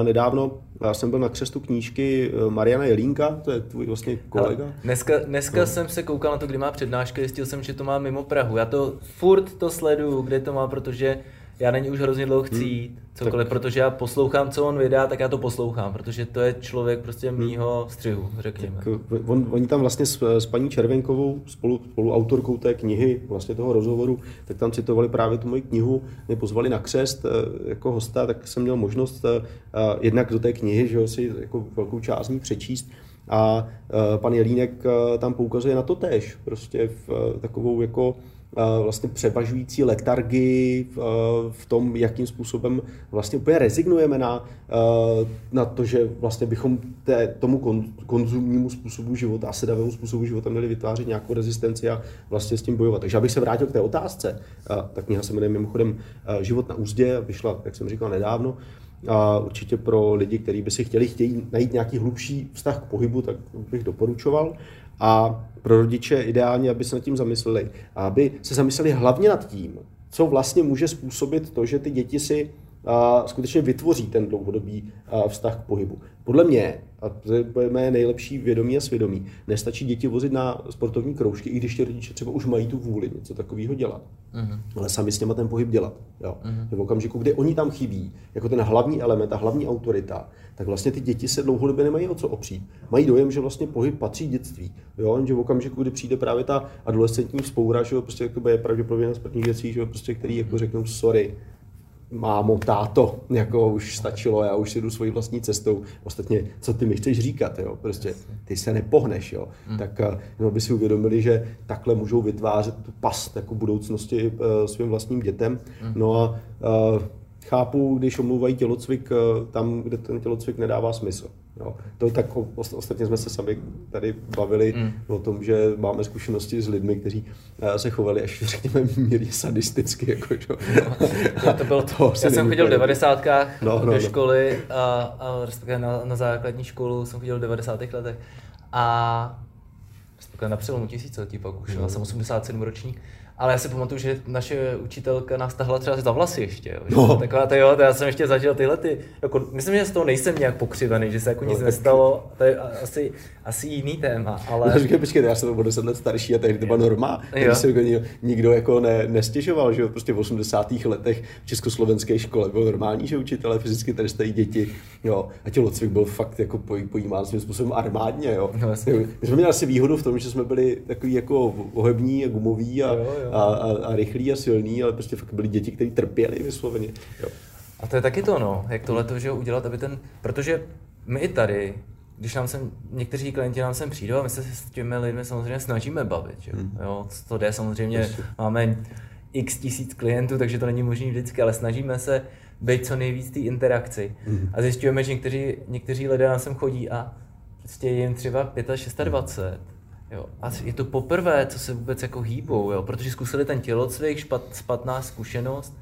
nedávno já jsem byl na křestu knížky Mariana Jelínka, to je tvůj vlastně kolega. Ale dneska dneska no. jsem se koukal na to, kdy má přednášky, zjistil jsem, že to má mimo Prahu. Já to furt to sleduju, kde to má, protože já na ní už hrozně dlouho chci jít, hmm. cokoliv, tak. protože já poslouchám, co on vydá, tak já to poslouchám, protože to je člověk prostě mýho střihu, řekněme. Tak, on, oni tam vlastně s, s paní Červenkovou, spolu, spoluautorkou té knihy, vlastně toho rozhovoru, tak tam citovali právě tu moji knihu, mě pozvali na křest jako hosta, tak jsem měl možnost jednak do té knihy, že si jako velkou část ní přečíst. A pan Jelínek tam poukazuje na to též, prostě v takovou jako vlastně převažující letargii v tom, jakým způsobem vlastně úplně rezignujeme na, na to, že vlastně bychom té, tomu konzumnímu způsobu života a sedavému způsobu života měli vytvářet nějakou rezistenci a vlastně s tím bojovat. Takže abych se vrátil k té otázce, ta kniha se jmenuje mimochodem Život na úzdě, vyšla, jak jsem říkal, nedávno. A určitě pro lidi, kteří by si chtěli chtějí najít nějaký hlubší vztah k pohybu, tak bych doporučoval. A pro rodiče ideálně, aby se nad tím zamysleli. A aby se zamysleli hlavně nad tím, co vlastně může způsobit to, že ty děti si a, skutečně vytvoří ten dlouhodobý a, vztah k pohybu. Podle mě, a to je mé nejlepší vědomí a svědomí, nestačí děti vozit na sportovní kroužky, i když ti rodiče třeba už mají tu vůli něco takového dělat. Uh-huh. Ale sami s nimi ten pohyb dělat. Jo. Uh-huh. V okamžiku, kdy oni tam chybí, jako ten hlavní element, ta hlavní autorita, tak vlastně ty děti se dlouhodobě nemají o co opřít. Mají dojem, že vlastně pohyb patří dětství. Jo, že v okamžiku, kdy přijde právě ta adolescentní vzpoura, že prostě jako je pravděpodobně na sportních dětství, že prostě který jako řeknou sorry. Mámo, táto, jako už stačilo, já už si jdu svojí vlastní cestou. Ostatně, co ty mi chceš říkat, jo? Prostě ty se nepohneš, jo? Mm. Tak no, by si uvědomili, že takhle můžou vytvářet tu past jako budoucnosti uh, svým vlastním dětem. Mm. No a uh, chápu, když omlouvají tělocvik uh, tam, kde ten tělocvik nedává smysl. Jo? To tak ostatně jsme se sami tady bavili mm. o tom, že máme zkušenosti s lidmi, kteří se chovali až řekněme mírně sadisticky. Jako, no, to bylo, to já jsem chodil v devadesátkách no, no, do školy, no. a, a na, na základní školu jsem chodil v devadesátých letech a na přelomu tisíciletí pak už, no. já jsem osmdesát sedm ročník. Ale já si pamatuju, že naše učitelka nás tahla třeba za vlasy ještě, jo. No. Taková ta, jo, já jsem ještě zažil tyhle ty, jako, myslím, že z toho nejsem nějak pokřivený, že se jako no, nic tak... nestalo, to je asi, asi jiný téma, ale... No, říkaj, počkejte, já jsem byl deset let starší a tehdy to byla norma, tehdy se nikdo jako ne, nestěžoval, že jo, prostě v osmdesátých letech v československé škole bylo normální, že učitelé fyzicky trestají děti, jo, a tělocvik byl fakt jako pojímán svým způsobem armádně, jo. No, my jsme měli asi výhodu v tom, že jsme byli takový jako ohební a gumoví a jo, jo. A, a, a rychlý a silný, ale prostě fakt byli děti, kteří trpěli vysloveně. Jo. A to je taky to, no, jak tohle to, že ho udělat, aby ten, protože my i tady, když nám sem, někteří klienti nám sem přijdou a my se s těmi lidmi samozřejmě snažíme bavit, že? Hmm. Jo, to jde samozřejmě, Ještě. máme x tisíc klientů, takže to není možné vždycky, ale snažíme se být co nejvíc té interakci hmm. a zjišťujeme, že někteří, někteří lidé nám sem chodí a prostě jim třeba dvacet pět, dvacet šest Jo, a je to poprvé, co se vůbec jako hýbou, jo, protože zkusili ten tělocvik, špat, špatná zkušenost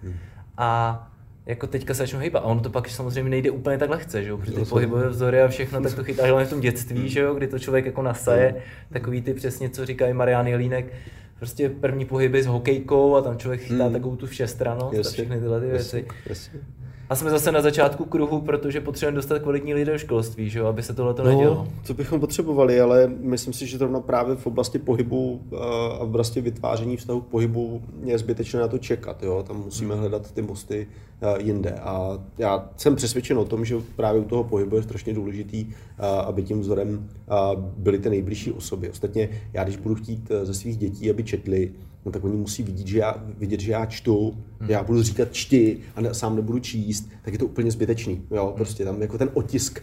a jako teďka se začnou hýbat. A ono to pak samozřejmě nejde úplně tak lehce, že jo, protože ty pohybové vzory a všechno, tak to chytáš hlavně v tom dětství, že jo, kdy to člověk jako nasaje, takový ty přesně, co říkají Marian Jelínek, prostě první pohyby s hokejkou a tam člověk chytá mm. takovou tu všestrannost yes. a všechny tyhle ty yes. věci. Yes. A jsme zase na začátku kruhu, protože potřebujeme dostat kvalitní lidi do školství, že jo, aby se tohle to no, nedělo. Co bychom potřebovali, ale myslím si, že zrovna právě v oblasti pohybu a v oblasti vytváření vztahu k pohybu je zbytečné na to čekat, jo. Tam musíme hledat ty mosty jinde. A já jsem přesvědčen o tom, že právě u toho pohybu je strašně důležitý, aby tím vzorem byly ty nejbližší osoby. Ostatně já, když budu chtít ze svých dětí, aby četli, no tak oni musí vidět, že já, vidět, že já čtu, hmm. já budu říkat čti a ne, sám nebudu číst, tak je to úplně zbytečný. Jo? Prostě tam jako ten otisk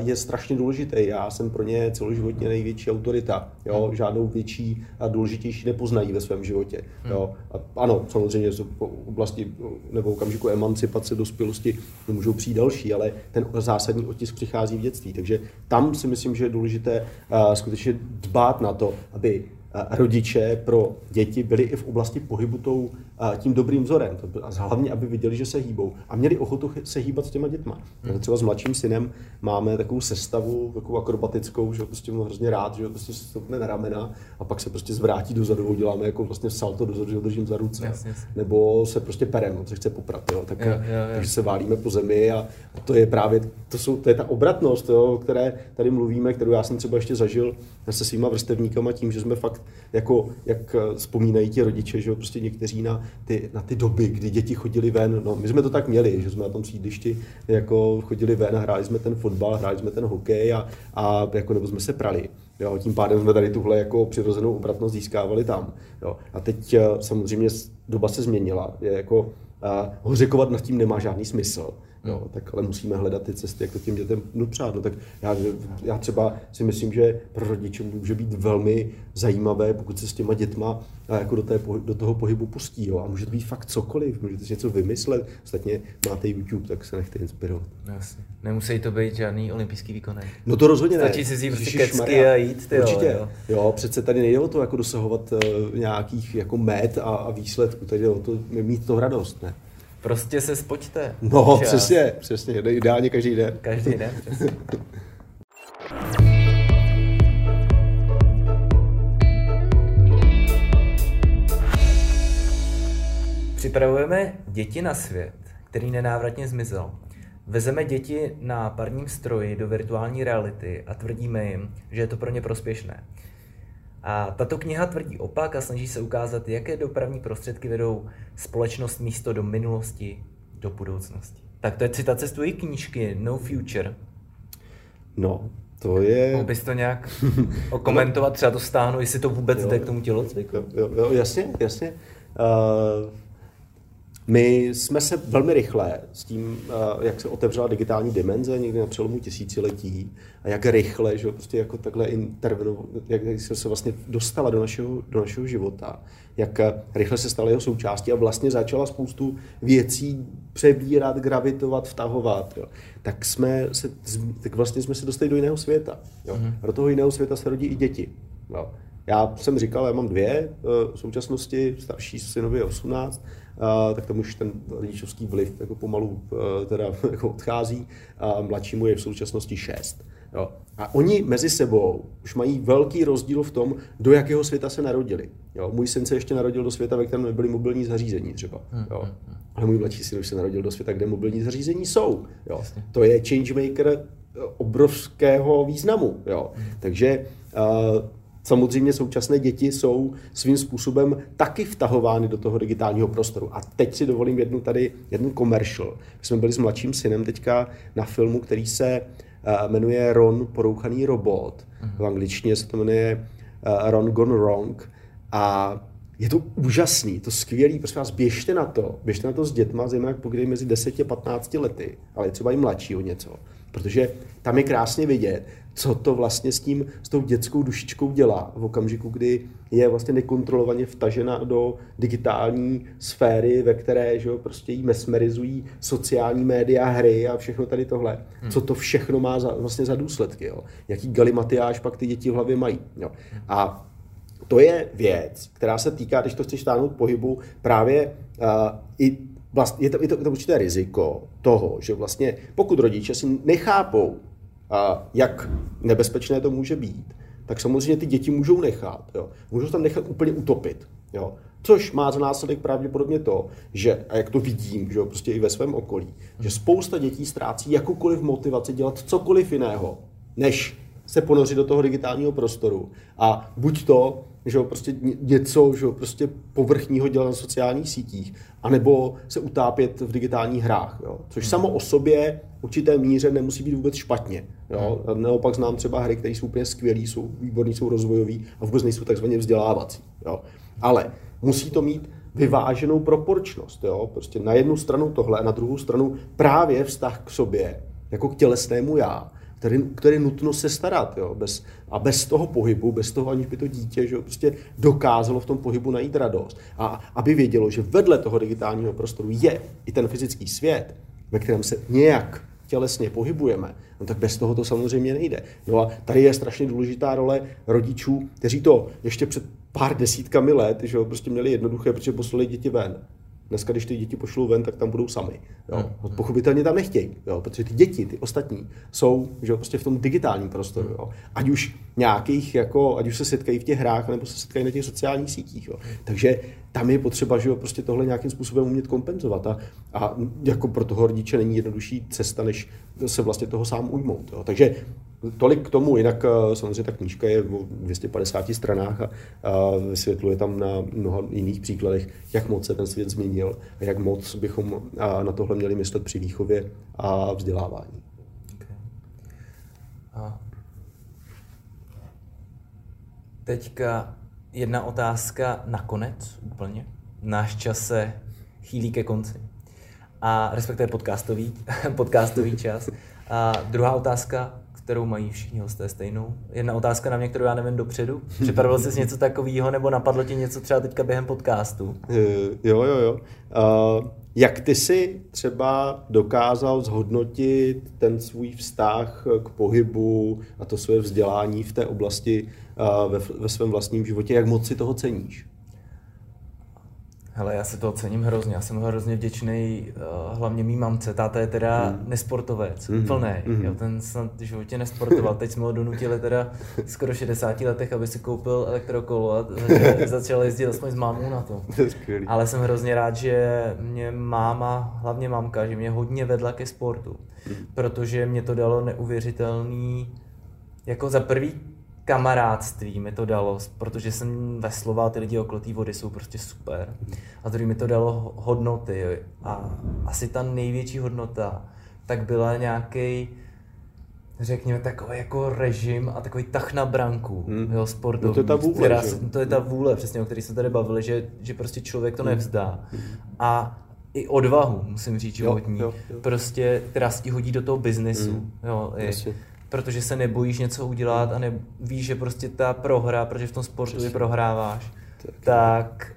uh, je strašně důležitý. Já jsem pro ně celoživotně největší autorita. Jo? Žádnou větší a důležitější nepoznají ve svém životě. Jo? A ano, samozřejmě v oblasti nebo okamžiku emancipace, dospělosti můžou přijít další, ale ten zásadní otisk přichází v dětství. Takže tam si myslím, že je důležité uh, skutečně dbát na to, aby rodiče pro děti byli i v oblasti pohybu tou, tím dobrým vzorem. A hlavně, aby viděli, že se hýbou. A měli ochotu se hýbat s těma dětma. Hmm. Třeba s mladším synem máme takovou sestavu, takovou akrobatickou, že ho prostě mu hrozně rád, že ho prostě se stoupne na ramena a pak se prostě zvrátí dozadu, děláme jako vlastně salto dozadu, že ho držím za ruce. Yes, yes. Nebo se prostě perem, on se chce poprat, jo. Tak, jo, jo, jo. Takže se válíme po zemi a to je právě, to, jsou, to je ta obratnost, jo, o které tady mluvíme, kterou já jsem třeba ještě zažil se svýma vrstevníkama tím, že jsme fakt jako, jak vzpomínají ti rodiče, že jo, prostě někteří na ty, na ty doby, kdy děti chodili ven, no my jsme to tak měli, že jsme na tom sídlišti jako chodili ven a hráli jsme ten fotbal, hráli jsme ten hokej a, a jako nebo jsme se prali. Jo, tím pádem jsme tady tuhle jako přirozenou obratnost získávali tam. Jo. A teď samozřejmě doba se změnila, je jako a hořekovat nad tím nemá žádný smysl. No, tak ale musíme hledat ty cesty, jak to těm dětem no přát. No, tak já, já třeba si myslím, že pro rodiče může být velmi zajímavé, pokud se s těma dětma jako do, té, do toho pohybu pustí. Jo. A může to být fakt cokoliv, můžete si něco vymyslet. Ostatně máte YouTube, tak se nechte inspirovat. Jasně. Nemusí to být žádný olympijský výkon. No to rozhodně ne. Stačí si zjít kecky a jít. Ty určitě. Jo, jo. jo, přece tady nejde o to jako dosahovat uh, nějakých jako met a, a výsledků. Tady jde o to mít to radost, ne? Prostě se spočte. No, čas. přesně, přesně, ideálně každý den. Každý den, přesně. Připravujeme děti na svět, který nenávratně zmizel. Vezeme děti na parním stroji do virtuální reality a tvrdíme jim, že je to pro ně prospěšné. A tato kniha tvrdí opak a snaží se ukázat, jaké dopravní prostředky vedou společnost místo do minulosti, do budoucnosti. Tak to je citace z tvojí knížky No Future. No, to je... Mohl bys to nějak okomentovat, třeba to stáhnu, jestli to vůbec jo, jde k tomu tělocviku. Jo, jo, jo, jasně, jasně. Uh... My jsme se velmi rychle s tím, jak se otevřela digitální dimenze někdy na přelomu tisíciletí a jak rychle, že prostě jako takhle intervenu, jak se vlastně dostala do našeho, do našeho života, jak rychle se stala jeho součástí a vlastně začala spoustu věcí přebírat, gravitovat, vtahovat, jo. Tak jsme se, tak vlastně jsme se dostali do jiného světa, jo. Do toho jiného světa se rodí i děti, jo. Já jsem říkal, já mám dvě v současnosti, starší synovi je osmnáct, tak tam už ten rodičovský vliv jako pomalu teda, jako odchází, a mladšímu je v současnosti šest. Jo. A oni mezi sebou už mají velký rozdíl v tom, do jakého světa se narodili. Jo. Můj syn se ještě narodil do světa, ve kterém nebyly mobilní zařízení třeba. Jo. Ale můj mladší syn už se narodil do světa, kde mobilní zařízení jsou. Jo. To je changemaker obrovského významu. Jo. Takže uh, samozřejmě současné děti jsou svým způsobem taky vtahovány do toho digitálního prostoru. A teď si dovolím jednu tady, jednu commercial. My jsme byli s mladším synem teďka na filmu, který se uh, jmenuje Ron Porouchaný robot. V angličtině se to jmenuje uh, Ron Gone Wrong. A je to úžasný, to skvělý, prosím vás, běžte na to. Běžte na to s dětma, zejména pokud je mezi deset a patnáct lety, ale třeba i mladší o něco. Protože tam je krásně vidět, co to vlastně s tím, s tou dětskou dušičkou dělá v okamžiku, kdy je vlastně nekontrolovaně vtažena do digitální sféry, ve které, že jo, prostě jí mesmerizují sociální média, hry a všechno tady tohle. Hmm. Co to všechno má za, vlastně za důsledky, jo? Jaký galimatiáš pak ty děti v hlavě mají. Jo? A to je věc, která se týká, když to chceš táhnout pohybu, právě uh, i Vlastně, je, to, je, to, je to určité riziko toho, že vlastně pokud rodiče si nechápou, a jak nebezpečné to může být, tak samozřejmě ty děti můžou nechat. Jo. Můžou se tam nechat úplně utopit. Jo. Což má za následek pravděpodobně to, že, a jak to vidím, že jo, prostě i ve svém okolí, že spousta dětí ztrácí jakoukoliv motivaci dělat cokoliv jiného, než se ponořit do toho digitálního prostoru. A buď to, že jo, prostě něco, že jo, prostě povrchního dělat na sociálních sítích, anebo se utápět v digitálních hrách, jo. Což samo o sobě v určité míře nemusí být vůbec špatně, jo. Naopak znám třeba hry, které jsou úplně skvělý, jsou výborný, jsou rozvojový a vůbec nejsou takzvaně vzdělávací, jo. Ale musí to mít vyváženou proporčnost, jo. Prostě na jednu stranu tohle a na druhou stranu právě vztah k sobě, jako k tělesnému já, který, který nutno se starat, jo, bez, a bez toho pohybu, bez toho, aniž by to dítě, že jo, prostě dokázalo v tom pohybu najít radost. A aby vědělo, že vedle toho digitálního prostoru je i ten fyzický svět, ve kterém se nějak tělesně pohybujeme, no tak bez toho to samozřejmě nejde. No a tady je strašně důležitá role rodičů, kteří to ještě před pár desítkami let, že jo, prostě měli jednoduché, protože poslali děti ven. Dneska, když ty děti pošlou ven, tak tam budou sami. Jo. Pochopitelně tam nechtějí, jo, protože ty děti, ty ostatní, jsou, že jo, prostě v tom digitálním prostoru. Jo. Ať už nějakých, jako, ať už se setkají v těch hrách, nebo se setkají na těch sociálních sítích. Jo. Takže tam je potřeba, že jo, prostě tohle nějakým způsobem umět kompenzovat. A, a jako pro toho rodiče není jednodušší cesta, než se vlastně toho sám ujmout. Jo. Takže tolik k tomu, jinak samozřejmě ta knížka je v dvou stech padesáti stranách a, a vysvětluje tam na mnoha jiných příkladech, jak moc se ten svět změnil a jak moc bychom na tohle měli myslet při výchově a vzdělávání. Okay. A teďka jedna otázka nakonec úplně. Náš čas se chýlí ke konci a respektive podcastový, podcastový čas. A druhá otázka, kterou mají všichni hosté stejnou. Jedna otázka na mě, kterou já nevím dopředu. Připravil jsi něco takového, nebo napadlo ti něco třeba teďka během podcastu? Jo, jo, jo. Uh, jak ty jsi třeba dokázal zhodnotit ten svůj vztah k pohybu a to své vzdělání v té oblasti uh, ve, ve svém vlastním životě? Jak moc si toho ceníš? Hele, já si toho cením hrozně. Já jsem hrozně vděčný, uh, hlavně mý mamce. Táta je teda hmm. nesportovec, hmm. plný. Hmm. Jo, ten snad v životě nesportoval. Teď jsme ho donutili teda skoro šedesáti letech, aby si koupil elektrokolo a začal, začal jezdit aspoň s mámou na to. Ale jsem hrozně rád, že mě máma, hlavně mamka, že mě hodně vedla ke sportu. Hmm. Protože mě to dalo neuvěřitelný, jako za prvý, kamarádství mi to dalo, protože jsem vesloval, ty lidi okolo té vody jsou prostě super. A druhý mi to dalo hodnoty a asi ta největší hodnota tak byla nějaký, řekněme, takový jako režim a takový tah na branku, hmm. jo, sportovní. No to je ta vůle, která, to je ta vůle, přesně, o který jsme tady bavili, že, že prostě člověk to nevzdá. A i odvahu, musím říct, životní, jo, jo, jo. Prostě, která se ti hodí do toho biznesu. Hmm. Jo, i, protože se nebojíš něco udělat a ne, víš, že prostě ta prohra, protože v tom sportu přesně. je prohráváš, tak, tak,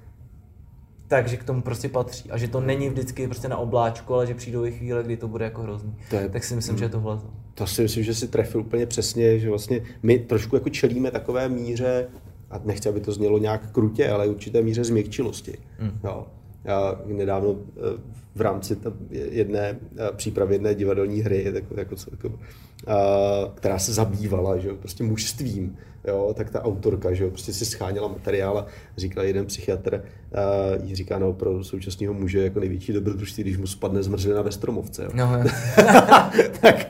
takže k tomu prostě patří. A že to není vždycky prostě na obláčku, ale že přijdou i chvíle, kdy to bude jako hrozný. Je, tak si myslím, mm, že je tohle. To si myslím, že si trefil úplně přesně, že vlastně my trošku jako čelíme takové míře, a nechci, aby to znělo nějak krutě, ale určité míře změkčilosti. Mm. Jo. Já nedávno v rámci jedné přípravy jedné divadelní hry, jako, jako, jako, která se zabývala, že jo, prostě mužstvím, jo, tak ta autorka, že jo, prostě si scháněla materiál a říkala, jeden psychiatr jí říká, no, pro současného muže jako největší dobrodružství, když mu spadne zmrzlina ve stromovce. Jo. No, tak,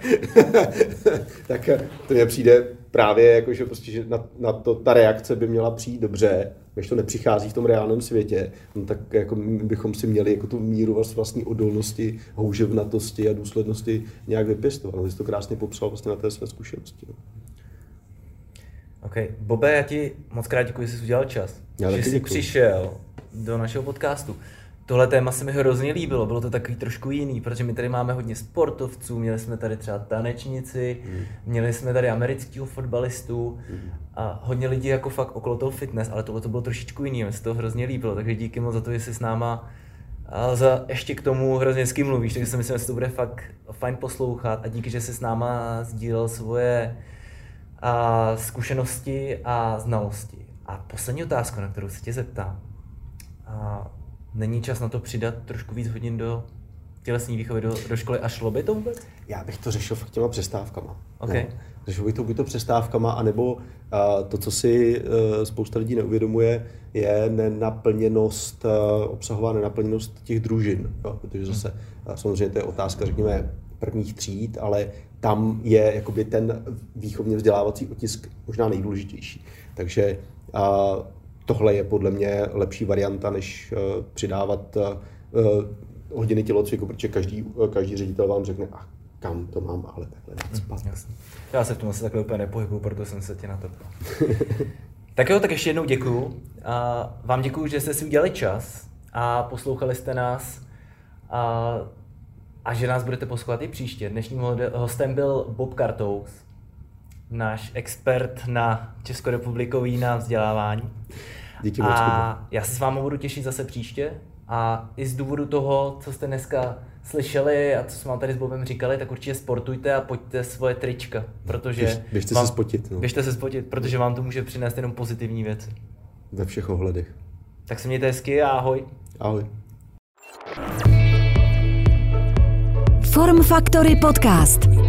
tak to mě přijde právě, jako, že, prostě, že na, na to ta reakce by měla přijít dobře. Když to nepřichází v tom reálném světě, no tak jako bychom si měli jako tu míru vlastní odolnosti, houževnatosti a důslednosti nějak vypěstovat. No, jsi to krásně popsal vlastně na té své zkušenosti. No. OK. Bobe, já ti moc krát děkuji, že jsi udělal čas, já že jsi děkuji. Přišel do našeho podcastu. Tohle téma se mi hrozně líbilo, bylo to takový trošku jiný, protože my tady máme hodně sportovců, měli jsme tady třeba tanečnici, mm. měli jsme tady amerického fotbalistu mm. a hodně lidí jako fakt okolo toho fitness, ale tohle to bylo trošičku jiný, mi se to hrozně líbilo, takže díky moc za to, že jsi s náma a za ještě k tomu hrozně hezky mluvíš, takže si myslím, že to bude fakt fajn poslouchat a díky, že jsi s náma sdílel svoje a, zkušenosti a znalosti. A poslední otázka, na kterou se tě zeptám. A, Není čas na to přidat trošku víc hodin do tělesní výchovy, do, do školy a šlo by to vůbec? Já bych to řešil fakt těma přestávkama. Okay. Řešil bych to buď to přestávkama, anebo a, to, co si a, spousta lidí neuvědomuje, je nenaplněnost, a, obsahová nenaplněnost těch družin. Jo? Protože zase a samozřejmě to je otázka, řekněme, prvních tříd, ale tam je jakoby ten výchovně vzdělávací otisk možná nejdůležitější. Takže a, tohle je podle mě lepší varianta, než uh, přidávat uh, hodiny tělocviku, protože každý, uh, každý ředitel vám řekne, a kam to mám, ale takhle dát spat. Jasně. Já se v tom asi takhle úplně nepohybuju, proto jsem se tě na to ptal. Tak jo, tak ještě jednou děkuju. A vám děkuju, že jste si udělali čas a poslouchali jste nás a, a že nás budete poslouchat i příště. Dnešním hostem byl Bob Kartous, náš expert na českorepublikový na vzdělávání. Díky moc. A já se s vámi budu těšit zase příště a i z důvodu toho, co jste dneska slyšeli a co jsme vám tady s Bobem říkali, tak určitě sportujte a pojďte svoje trička, protože Běž, běžte vám, se spotit. No. Běžte se spotit, protože vám to může přinést jenom pozitivní věci. Ve všech ohledech. Tak se mějte hezky a ahoj. Ahoj. Form Factory Podcast.